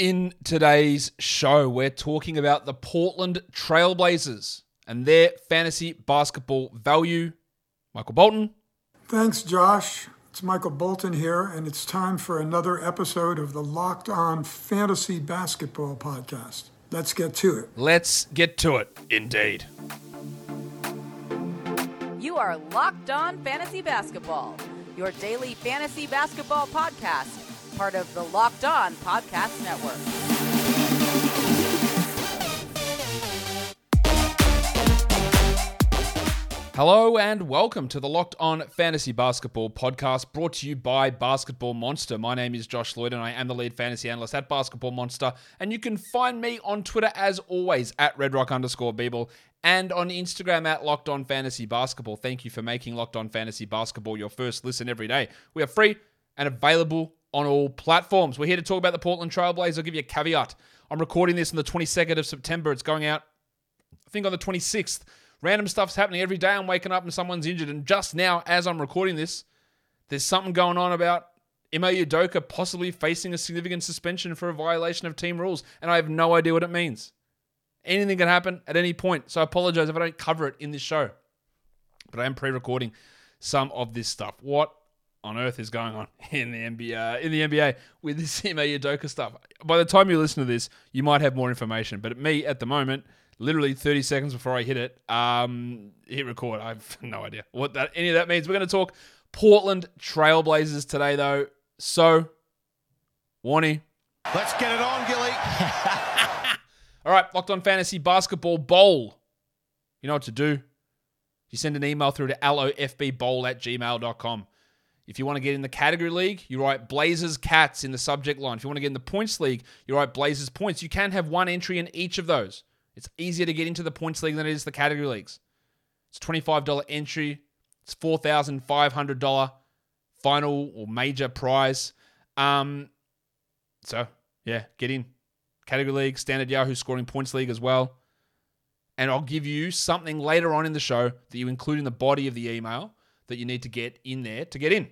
In today's show, we're talking about the Portland Trailblazers and their fantasy basketball value. Michael Bolton. Thanks, Josh. It's Michael Bolton here, and it's time for another episode of the Locked On Fantasy Basketball Podcast. Let's get to it. Let's get to it, indeed. You are Locked On Fantasy Basketball, your daily fantasy basketball podcast. Part of the Locked On Podcast Network. Hello and welcome to the Locked On Fantasy Basketball Podcast, brought to you by Basketball Monster. My name is Josh Lloyd and I am the lead fantasy analyst at Basketball Monster. And you can find me on Twitter as always at RedRock underscore Beeble. And on Instagram at Locked On Fantasy Basketball. Thank you for making Locked On Fantasy Basketball your first listen every day. We are free and available on all platforms. We're here to talk about the Portland Trailblazers. I'll give you a caveat. I'm recording this on the 22nd of September. It's going out, I think, on the 26th. Random stuff's happening every day. I'm waking up and someone's injured. And just now, as I'm recording this, there's something going on about MOU Doka possibly facing a significant suspension for a violation of team rules. And I have no idea what it means. Anything can happen at any point. So I apologize if I don't cover it in this show. But I am pre-recording some of this stuff. What on earth is going on in the NBA with this MOU Doka stuff? By the time you listen to this, you might have more information. But at me, at the moment, literally 30 seconds before I hit record. I have no idea what any of that means. We're going to talk Portland Trailblazers today, though. So, warning. Let's get it on, Gilly. All right, Locked On Fantasy Basketball Bowl. You know what to do. You send an email through to LOFBbowl at gmail.com. If you want to get in the category league, you write Blazers Cats in the subject line. If you want to get in the points league, you write Blazers Points. You can have one entry in each of those. It's easier to get into the points league than it is the category leagues. It's $25 entry. It's $4,500 final or major prize. Get in. Category league, standard Yahoo scoring points league as well. And I'll give you something later on in the show that you include in the body of the email that you need to get in there to get in.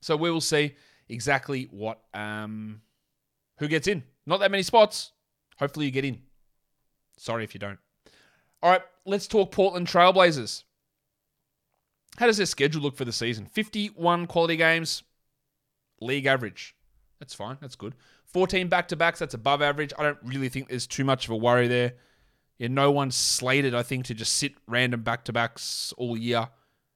So we will see exactly what who gets in. Not that many spots. Hopefully you get in. Sorry if you don't. All right, let's talk Portland Trailblazers. How does their schedule look for the season? 51 quality games, league average. That's fine. That's good. 14 back-to-backs. That's above average. I don't really think there's too much of a worry there. Yeah, no one's slated, I think, to just sit random back-to-backs all year.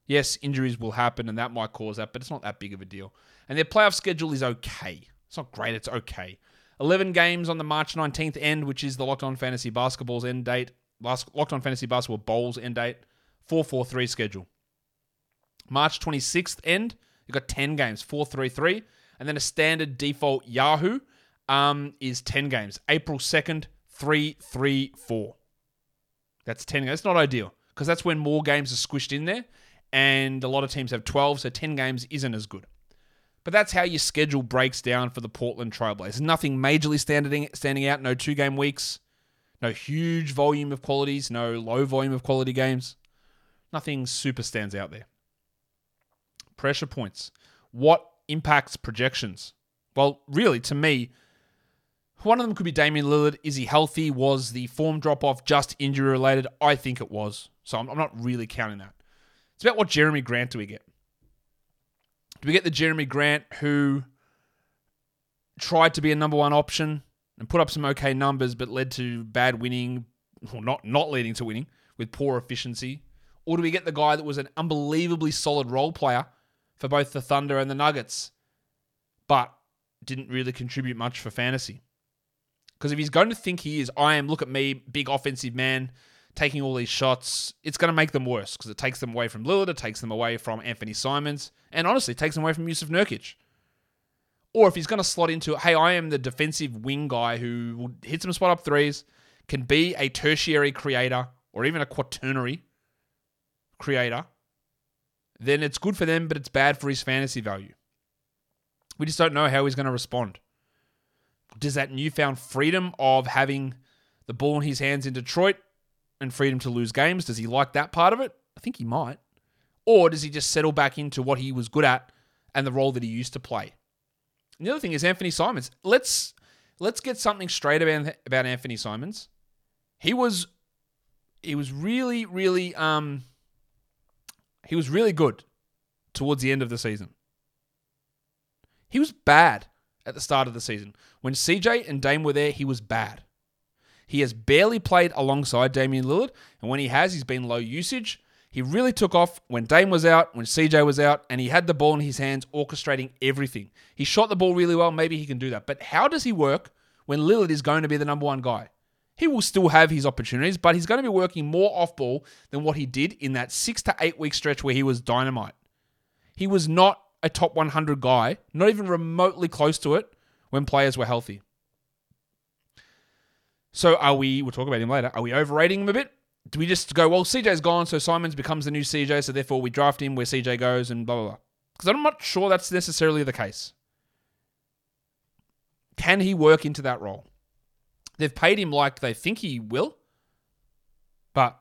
Yes, injuries will happen, and that might cause that, but it's not that big of a deal. And their playoff schedule is okay. It's not great. It's okay. 11 games on the March 19th end, which is the Locked On Fantasy Basketball's end date. Locked On Fantasy Basketball Bowl's end date. 4-4-3 schedule. March 26th end, you've got 10 games. 4-3-3. And then a standard default Yahoo is 10 games. April 2nd, 3-3-4. That's 10 games. It's not ideal, because that's when more games are squished in there. And a lot of teams have 12, so 10 games isn't as good. But that's how your schedule breaks down for the Portland Trailblazers. Nothing majorly standing out, no two-game weeks, no huge volume of qualities, no low volume of quality games. Nothing super stands out there. Pressure points. What impacts projections? Well, really, to me, one of them could be Damian Lillard. Is he healthy? Was the form drop-off just injury-related? I think it was. So I'm not really counting that. It's about what Jerami Grant do we get? Do we get the Jerami Grant who tried to be a number one option and put up some okay numbers but led to bad winning, or not leading to winning, with poor efficiency? Or do we get the guy that was an unbelievably solid role player for both the Thunder and the Nuggets but didn't really contribute much for fantasy? Because if he's going to think he is, look at me, big offensive man, taking all these shots, it's going to make them worse because it takes them away from Lillard, it takes them away from Anthony Simons, and honestly, it takes them away from Yusuf Nurkic. Or if he's going to slot into, hey, I am the defensive wing guy who will hit some spot-up threes, can be a tertiary creator or even a quaternary creator, then it's good for them, but it's bad for his fantasy value. We just don't know how he's going to respond. Does that newfound freedom of having the ball in his hands in Detroit and freedom to lose games, does he like that part of it? I think he might. Or does he just settle back into what he was good at and the role that he used to play? And the other thing is Anthony Simons. Let's let's get something straight about Anthony Simons. He was really, really, he was really good towards the end of the season. He was bad at the start of the season. When CJ and Dame were there, he was bad. He has barely played alongside Damian Lillard, and when he has, he's been low usage. He really took off when Dame was out, when CJ was out, and he had the ball in his hands, orchestrating everything. He shot the ball really well. Maybe he can do that. But how does he work when Lillard is going to be the number one guy? He will still have his opportunities, but he's going to be working more off-ball than what he did in that 6 to 8 week stretch where he was dynamite. He was not a top 100 guy, not even remotely close to it when players were healthy. So we'll talk about him later, are we overrating him a bit? Do we just go, well, CJ's gone, so Simons becomes the new CJ, so therefore we draft him where CJ goes and blah, blah, blah? Because I'm not sure that's necessarily the case. Can he work into that role? They've paid him like they think he will, but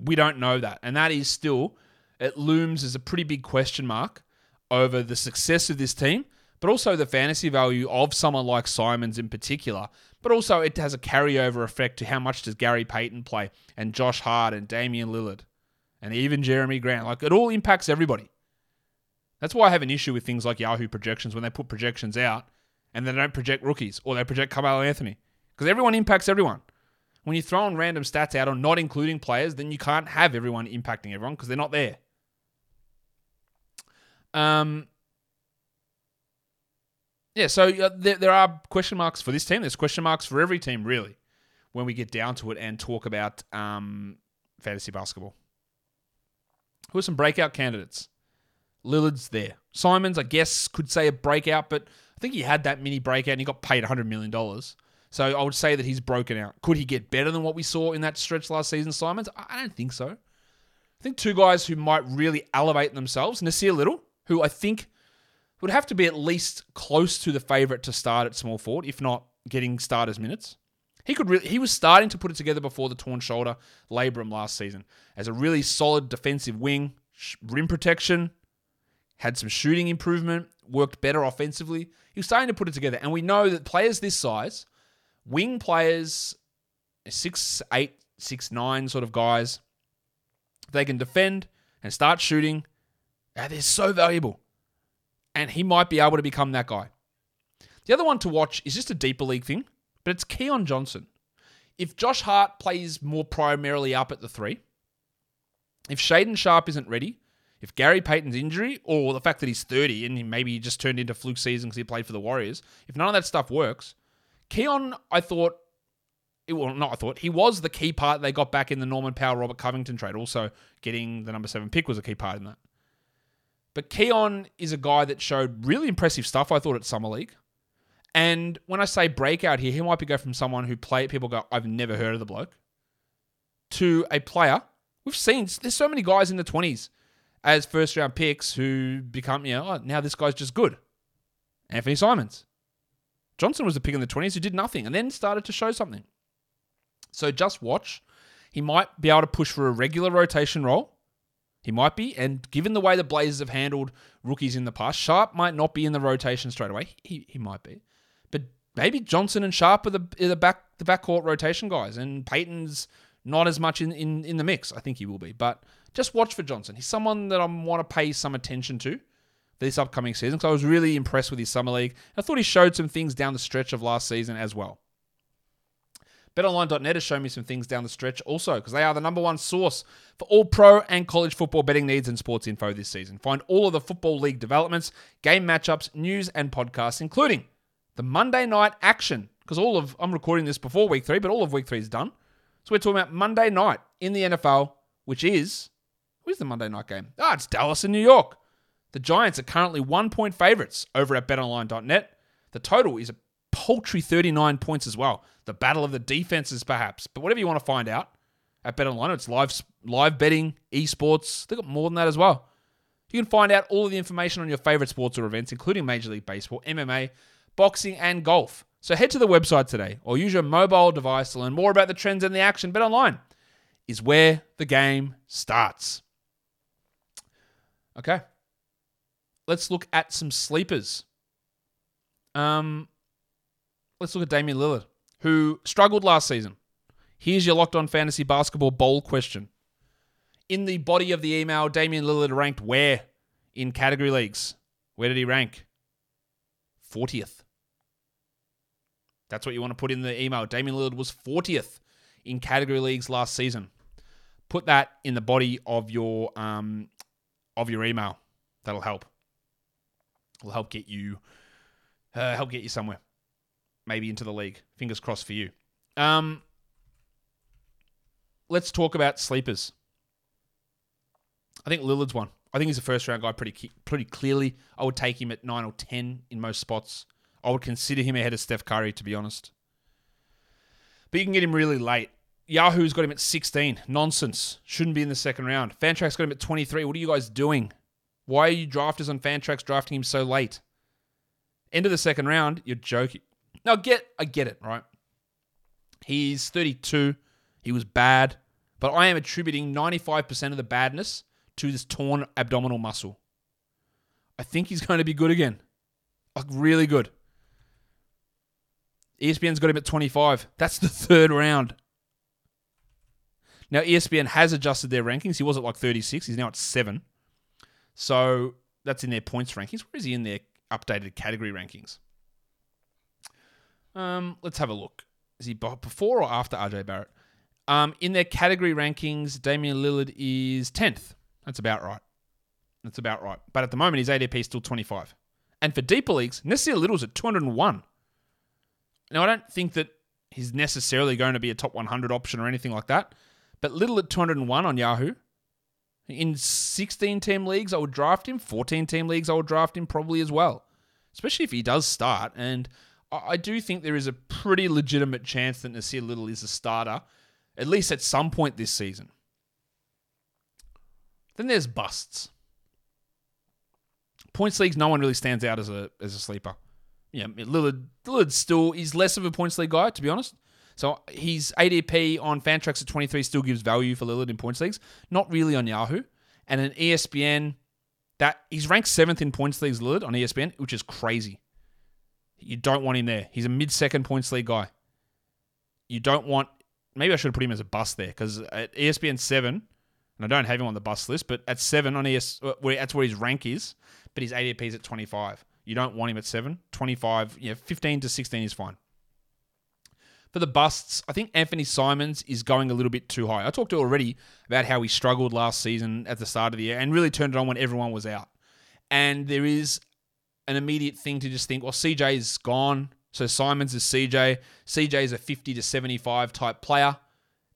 we don't know that. And that is still, it looms as a pretty big question mark over the success of this team, but also the fantasy value of someone like Simons in particular. But also it has a carryover effect to how much does Gary Payton play and Josh Hart and Damian Lillard and even Jerami Grant. Like, it all impacts everybody. That's why I have an issue with things like Yahoo projections when they put projections out and they don't project rookies or they project Carmelo Anthony, because everyone impacts everyone. When you throw in random stats out or not including players, then you can't have everyone impacting everyone because they're not there. Yeah, so there are question marks for this team. There's question marks for every team, really, when we get down to it and talk about fantasy basketball. Who are some breakout candidates? Lillard's there. Simons, I guess, could say a breakout, but I think he had that mini breakout and he got paid $100 million. So I would say that he's broken out. Could he get better than what we saw in that stretch last season, Simons? I don't think so. I think two guys who might really elevate themselves. Nassir Little, who I think would have to be at least close to the favourite to start at small forward, if not getting starters' minutes. He was starting to put it together before the torn shoulder labrum last season as a really solid defensive wing, rim protection, had some shooting improvement, worked better offensively. He was starting to put it together. And we know that players this size, wing players, 6'8", 6'9", sort of guys, if they can defend and start shooting, they're so valuable. And he might be able to become that guy. The other one to watch is just a deeper league thing, but it's Keon Johnson. If Josh Hart plays more primarily up at the three, if Shaedon Sharpe isn't ready, if Gary Payton's injury, or the fact that he's 30 and maybe he just turned into fluke season because he played for the Warriors, if none of that stuff works, Keon, he was the key part they got back in the Norman Powell, Robert Covington trade. Also, getting the number 7 pick was a key part in that. But Keon is a guy that showed really impressive stuff, I thought, at Summer League. And when I say breakout here, he might be going from someone who people go, I've never heard of the bloke, to a player. We've seen, there's so many guys in the 20s as first-round picks who become, now this guy's just good. Anthony Simons. Johnson was the pick in the 20s who did nothing and then started to show something. So just watch. He might be able to push for a regular rotation role. He might be, and given the way the Blazers have handled rookies in the past, Sharpe might not be in the rotation straight away. He might be. But maybe Johnson and Sharpe are the backcourt rotation guys, and Peyton's not as much in the mix. I think he will be. But just watch for Johnson. He's someone that I want to pay some attention to this upcoming season, because I was really impressed with his summer league. I thought he showed some things down the stretch of last season as well. BetOnline.net has shown me some things down the stretch also, because they are the number one source for all pro and college football betting needs and sports info this season. Find all of the football league developments, game matchups, news, and podcasts, including the Monday night action, because I'm recording this before week 3, but all of week 3 is done. So we're talking about Monday night in the NFL, which is, where's the Monday night game? It's Dallas and New York. The Giants are currently 1-point favorites over at BetOnline.net. The total is a paltry 39 points as well. The battle of the defenses, perhaps. But whatever you want to find out at BetOnline, it's live betting, esports. They've got more than that as well. You can find out all of the information on your favorite sports or events, including Major League Baseball, MMA, boxing, and golf. So head to the website today or use your mobile device to learn more about the trends and the action. BetOnline is where the game starts. Okay. Let's look at some sleepers. let's look at Damian Lillard, who struggled last season. Here's your Locked On Fantasy Basketball Bowl question. In the body of the email, Damian Lillard ranked where in category leagues? Where did he rank? 40th. That's what you want to put in the email. Damian Lillard was 40th in category leagues last season. Put that in the body of your email. That'll help. It'll help get you somewhere. Maybe into the league. Fingers crossed for you. Let's talk about sleepers. I think Lillard's one. I think he's a first-round guy pretty clearly. I would take him at 9 or 10 in most spots. I would consider him ahead of Steph Curry, to be honest. But you can get him really late. Yahoo's got him at 16. Nonsense. Shouldn't be in the second round. Fantrax's got him at 23. What are you guys doing? Why are you drafters on Fantrax drafting him so late? End of the second round, you're joking. Now, I get it, right? He's 32. He was bad. But I am attributing 95% of the badness to this torn abdominal muscle. I think he's going to be good again. Like, really good. ESPN's got him at 25. That's the third round. Now, ESPN has adjusted their rankings. He was at like 36. He's now at 7. So that's in their points rankings. Where is he in their updated category rankings? Let's have a look. Is he before or after R.J. Barrett? In their category rankings, Damian Lillard is 10th. That's about right. But at the moment, his ADP is still 25. And for deeper leagues, Nassir Little's at 201. Now, I don't think that he's necessarily going to be a top 100 option or anything like that. But Little at 201 on Yahoo. In 16-team leagues, I would draft him. 14-team leagues, I would draft him probably as well. Especially if he does start. And I do think there is a pretty legitimate chance that Nassir Little is a starter, at least at some point this season. Then there's busts. Points leagues, no one really stands out as a sleeper. Yeah, Lillard's still, he's less of a points league guy, to be honest. So his ADP on Fantrax at 23 still gives value for Lillard in points leagues. Not really on Yahoo. And an ESPN, that he's ranked 7th in points leagues, Lillard, on ESPN, which is crazy. You don't want him there. He's a mid-second points league guy. You don't want, maybe I should have put him as a bust there, because at ESPN 7, and I don't have him on the bust list, but at 7, on that's where his rank is, but his ADP is at 25. You don't want him at 7. 25, 15 to 16 is fine. For the busts, I think Anthony Simons is going a little bit too high. I talked to already about how he struggled last season at the start of the year and really turned it on when everyone was out. And there is an immediate thing to just think, well, CJ's gone, so Simons is CJ. CJ's a 50 to 75 type player.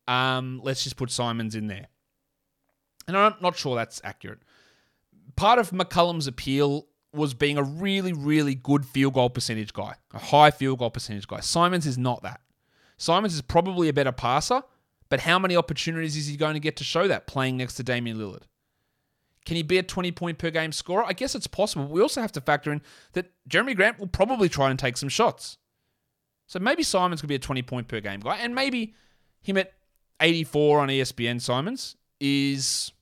Let's just put Simons in there. And I'm not sure that's accurate. Part of McCollum's appeal was being a really, really good field goal percentage guy, a high field goal percentage guy. Simons is not that. Simons is probably a better passer, but how many opportunities is he going to get to show that playing next to Damian Lillard? Can he be a 20-point per game scorer? I guess it's possible. We also have to factor in that Jerami Grant will probably try and take some shots. So maybe Simons could be a 20-point per game guy, and maybe him at 84 on ESPN, Simons, is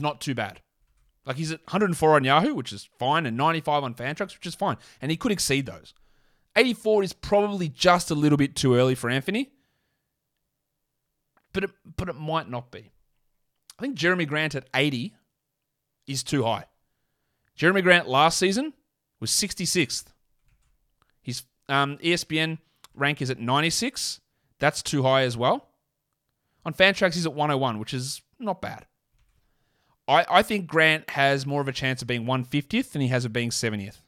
not too bad. Like, he's at 104 on Yahoo, which is fine, and 95 on Fantrax, which is fine, and he could exceed those. 84 is probably just a little bit too early for Anthony, but it might not be. I think Jerami Grant at 80 is too high. Jerami Grant last season was 66th. His ESPN rank is at 96. That's too high as well. On Fantrax, he's at 101, which is not bad. I think Grant has more of a chance of being 150th than he has of being 70th.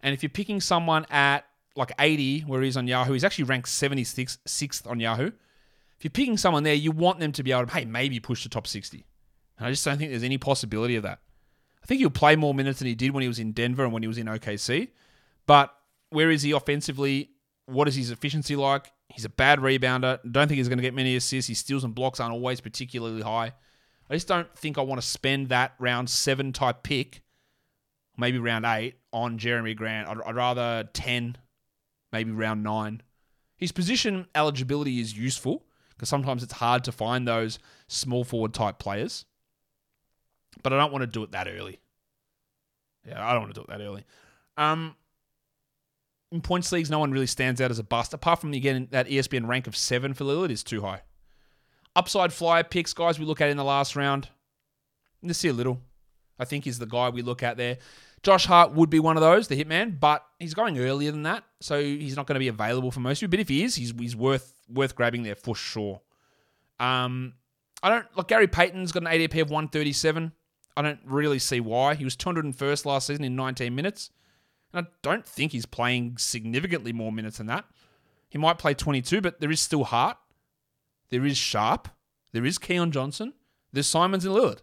And if you're picking someone at like 80, where he's on Yahoo, he's actually ranked 76th on Yahoo. If you're picking someone there, you want them to be able to, hey, maybe push the top 60. And I just don't think there's any possibility of that. I think he'll play more minutes than he did when he was in Denver and when he was in OKC. But where is he offensively? What is his efficiency like? He's a bad rebounder. I don't think he's going to get many assists. His steals and blocks aren't always particularly high. I just don't think I want to spend that round 7 type pick, maybe round 8, on Jerami Grant. I'd rather 10, maybe round 9. His position eligibility is useful because sometimes it's hard to find those small forward type players. But I don't want to do it that early. in points leagues, no one really stands out as a bust, apart from, again, that ESPN rank of 7 for Lillard is too high. Upside flyer picks, guys we look at in the last round. Nassir Little, I think, is the guy we look at there. Josh Hart would be one of those, the hitman, but he's going earlier than that, so he's not going to be available for most of you. But if he is, he's worth grabbing there for sure. Gary Payton's got an ADP of 137. I don't really see why. He was 201st last season in 19 minutes. And I don't think he's playing significantly more minutes than that. He might play 22, but there is still Hart. There is Sharp. There is Keon Johnson. There's Simons and Lillard.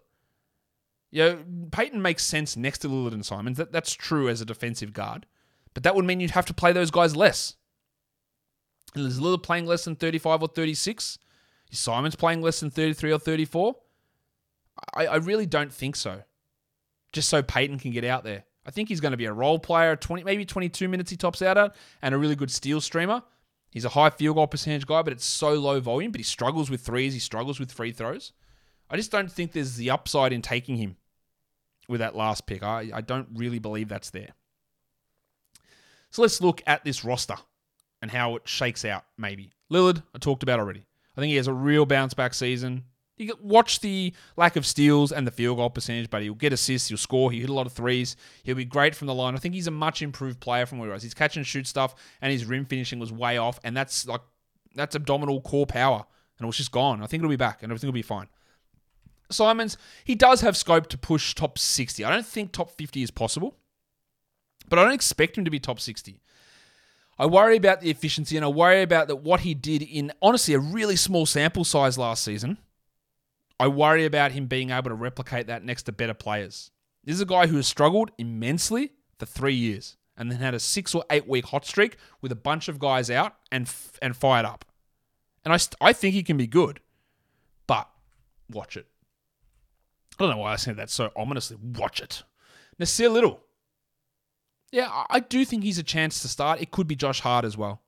Payton makes sense next to Lillard and Simons. That's true as a defensive guard. But that would mean you'd have to play those guys less. And is Lillard playing less than 35 or 36? Is Simons playing less than 33 or 34? I really don't think so. Just so Payton can get out there. I think he's going to be a role player, 20, maybe 22 minutes he tops out at, and a really good steal streamer. He's a high field goal percentage guy, but it's so low volume, but he struggles with threes, he struggles with free throws. I just don't think there's the upside in taking him with that last pick. I don't really believe that's there. So let's look at this roster and how it shakes out, maybe. Lillard, I talked about already. I think he has a real bounce-back season. You can watch the lack of steals and the field goal percentage, but he'll get assists, he'll score, he'll hit a lot of threes, he'll be great from the line. I think he's a much improved player from where he was. His catch and shoot stuff and his rim finishing was way off, and that's abdominal core power, and it was just gone. I think it'll be back, and everything will be fine. Simons, he does have scope to push top 60. I don't think top 50 is possible, but I don't expect him to be top 60. I worry about the efficiency, and I worry about that what he did in, honestly, a really small sample size last season. I worry about him being able to replicate that next to better players. This is a guy who has struggled immensely for 3 years and then had a 6 or 8 week hot streak with a bunch of guys out and fired up. And I think he can be good, but watch it. I don't know why I said that so ominously. Watch it. Nassir Little. Yeah, I do think he's a chance to start. It could be Josh Hart as well.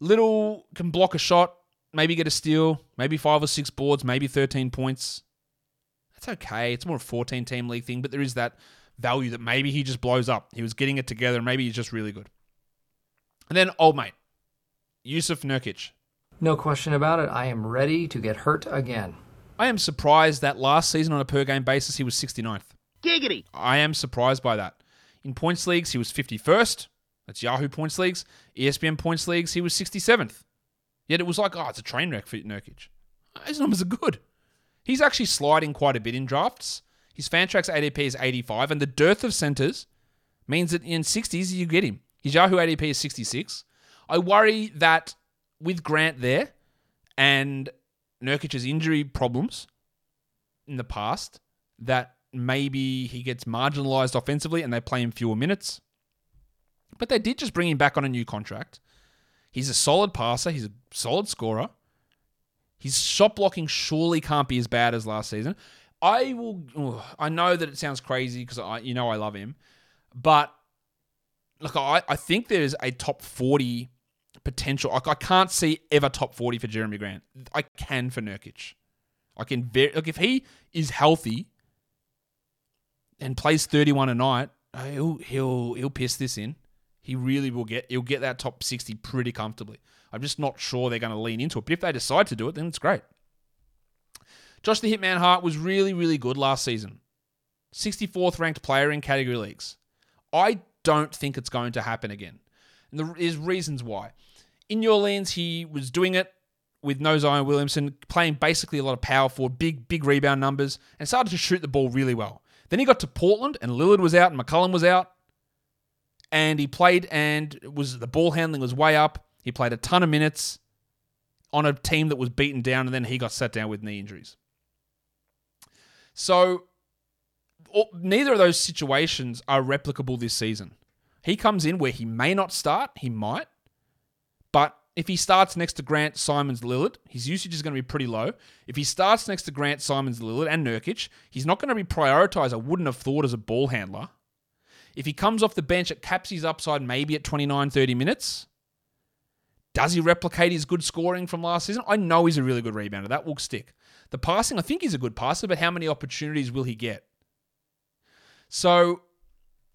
Little can block a shot. Maybe get a steal, maybe 5 or 6 boards, maybe 13 points. That's okay. It's more a 14-team league thing, but there is that value that maybe he just blows up. He was getting it together, and maybe he's just really good. And then old mate, Yusuf Nurkic. No question about it. I am ready to get hurt again. I am surprised that last season on a per-game basis, he was 69th. Giggity. I am surprised by that. In points leagues, he was 51st. That's Yahoo points leagues. ESPN points leagues, he was 67th. Yet it was like, it's a train wreck for Nurkic. His numbers are good. He's actually sliding quite a bit in drafts. His Fantrax ADP is 85, and the dearth of centers means that in 60s, you get him. His Yahoo ADP is 66. I worry that with Grant there and Nurkic's injury problems in the past, that maybe he gets marginalized offensively and they play him fewer minutes. But they did just bring him back on a new contract. He's a solid passer. He's a solid scorer. His shot blocking surely can't be as bad as last season. I know that it sounds crazy because I love him, but look, I think there is a top 40 potential. I can't see ever top 40 for Jerami Grant. I can for Nurkic. Look, if he is healthy and plays 31 a night, he'll piss this in. He really will he'll get that top 60 pretty comfortably. I'm just not sure they're going to lean into it. But if they decide to do it, then it's great. Josh the Hitman Hart was really, really good last season. 64th ranked player in category leagues. I don't think it's going to happen again. And there's reasons why. In New Orleans, he was doing it with no Zion Williamson, playing basically a lot of power forward, big rebound numbers, and started to shoot the ball really well. Then he got to Portland, and Lillard was out, and McCollum was out. And he played and the ball handling was way up. He played a ton of minutes on a team that was beaten down, and then he got sat down with knee injuries. So neither of those situations are replicable this season. He comes in where he may not start. He might. But if he starts next to Grant, Simons, Lillard, his usage is going to be pretty low. If he starts next to Grant, Simons, Lillard, and Nurkic, he's not going to be prioritized, I wouldn't have thought, as a ball handler. If he comes off the bench, it caps his upside maybe at 29, 30 minutes. Does he replicate his good scoring from last season? I know he's a really good rebounder. That will stick. The passing, I think he's a good passer, but how many opportunities will he get? So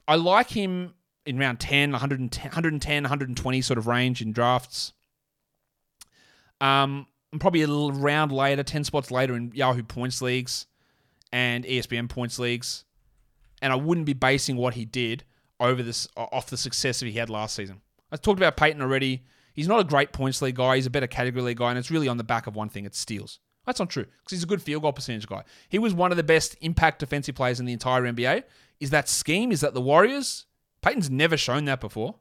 I like him in round 10, 110, 120 sort of range in drafts. I'm probably a little round later, 10 spots later in Yahoo points leagues and ESPN points leagues. And I wouldn't be basing what he did over this off the success that he had last season. I talked about Payton already. He's not a great points league guy. He's a better category league guy, and it's really on the back of one thing. It's steals. That's not true because he's a good field goal percentage guy. He was one of the best impact defensive players in the entire NBA. Is that scheme? Is that the Warriors? Payton's never shown that before.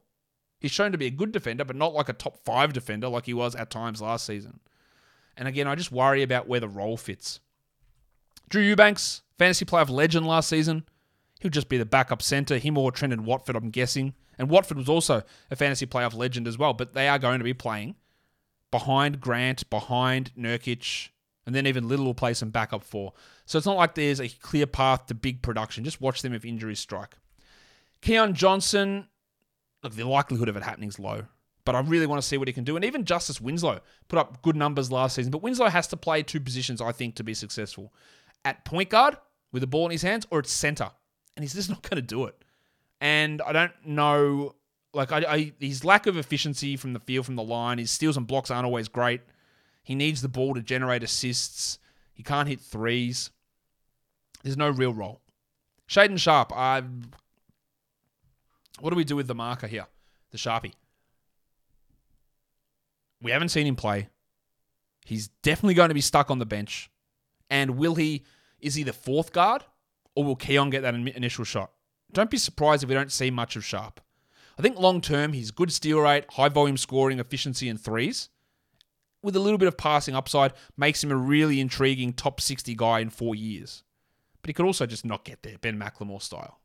He's shown to be a good defender, but not like a top five defender like he was at times last season. And again, I just worry about where the role fits. Drew Eubanks, fantasy player of legend last season. He'll just be the backup center, him or Trenton Watford, I'm guessing. And Watford was also a fantasy playoff legend as well, but they are going to be playing behind Grant, behind Nurkic, and then even Little will play some backup four. So it's not like there's a clear path to big production. Just watch them if injuries strike. Keon Johnson, look, the likelihood of it happening is low, but I really want to see what he can do. And even Justice Winslow put up good numbers last season, but Winslow has to play two positions, I think, to be successful. At point guard, with the ball in his hands, or at center. And he's just not going to do it. And I don't know, like his lack of efficiency from the field, from the line, his steals and blocks aren't always great. He needs the ball to generate assists. He can't hit threes. There's no real role. Shaedon Sharpe, what do we do with the marker here? The Sharpie. We haven't seen him play. He's definitely going to be stuck on the bench. And is he the fourth guard? Or will Keon get that initial shot? Don't be surprised if we don't see much of Sharp. I think long-term, he's good steal rate, high volume scoring, efficiency and threes, with a little bit of passing upside, makes him a really intriguing top 60 guy in 4 years. But he could also just not get there, Ben McLemore style.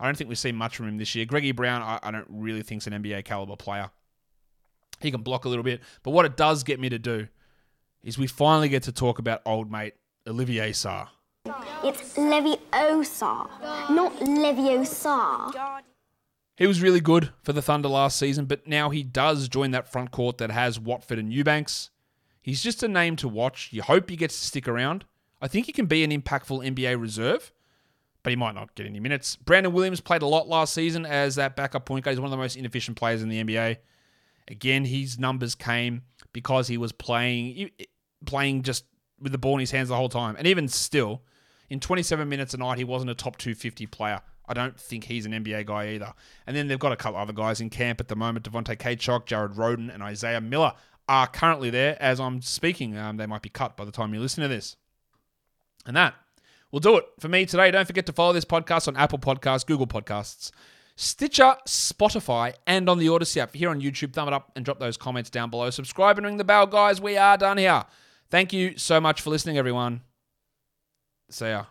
I don't think we've seen much from him this year. Greggy Brown, I don't really think is an NBA caliber player. He can block a little bit, but what it does get me to do is we finally get to talk about old mate Olivier Sarr. It's Leviosa, not Leviosa. He was really good for the Thunder last season, but now he does join that front court that has Watford and Eubanks. He's just a name to watch. You hope he gets to stick around. I think he can be an impactful NBA reserve, but he might not get any minutes. Brandon Williams played a lot last season as that backup point guard. He's one of the most inefficient players in the NBA. Again, his numbers came because he was playing just with the ball in his hands the whole time. And even still, in 27 minutes a night, he wasn't a top 250 player. I don't think he's an NBA guy either. And then they've got a couple other guys in camp at the moment. Devontae Kachuk, Jared Roden, and Isaiah Miller are currently there as I'm speaking. They might be cut by the time you listen to this. And that will do it for me today. Don't forget to follow this podcast on Apple Podcasts, Google Podcasts, Stitcher, Spotify, and on the Odyssey app. Here on YouTube, thumb it up and drop those comments down below. Subscribe and ring the bell, guys. We are done here. Thank you so much for listening, everyone. See ya.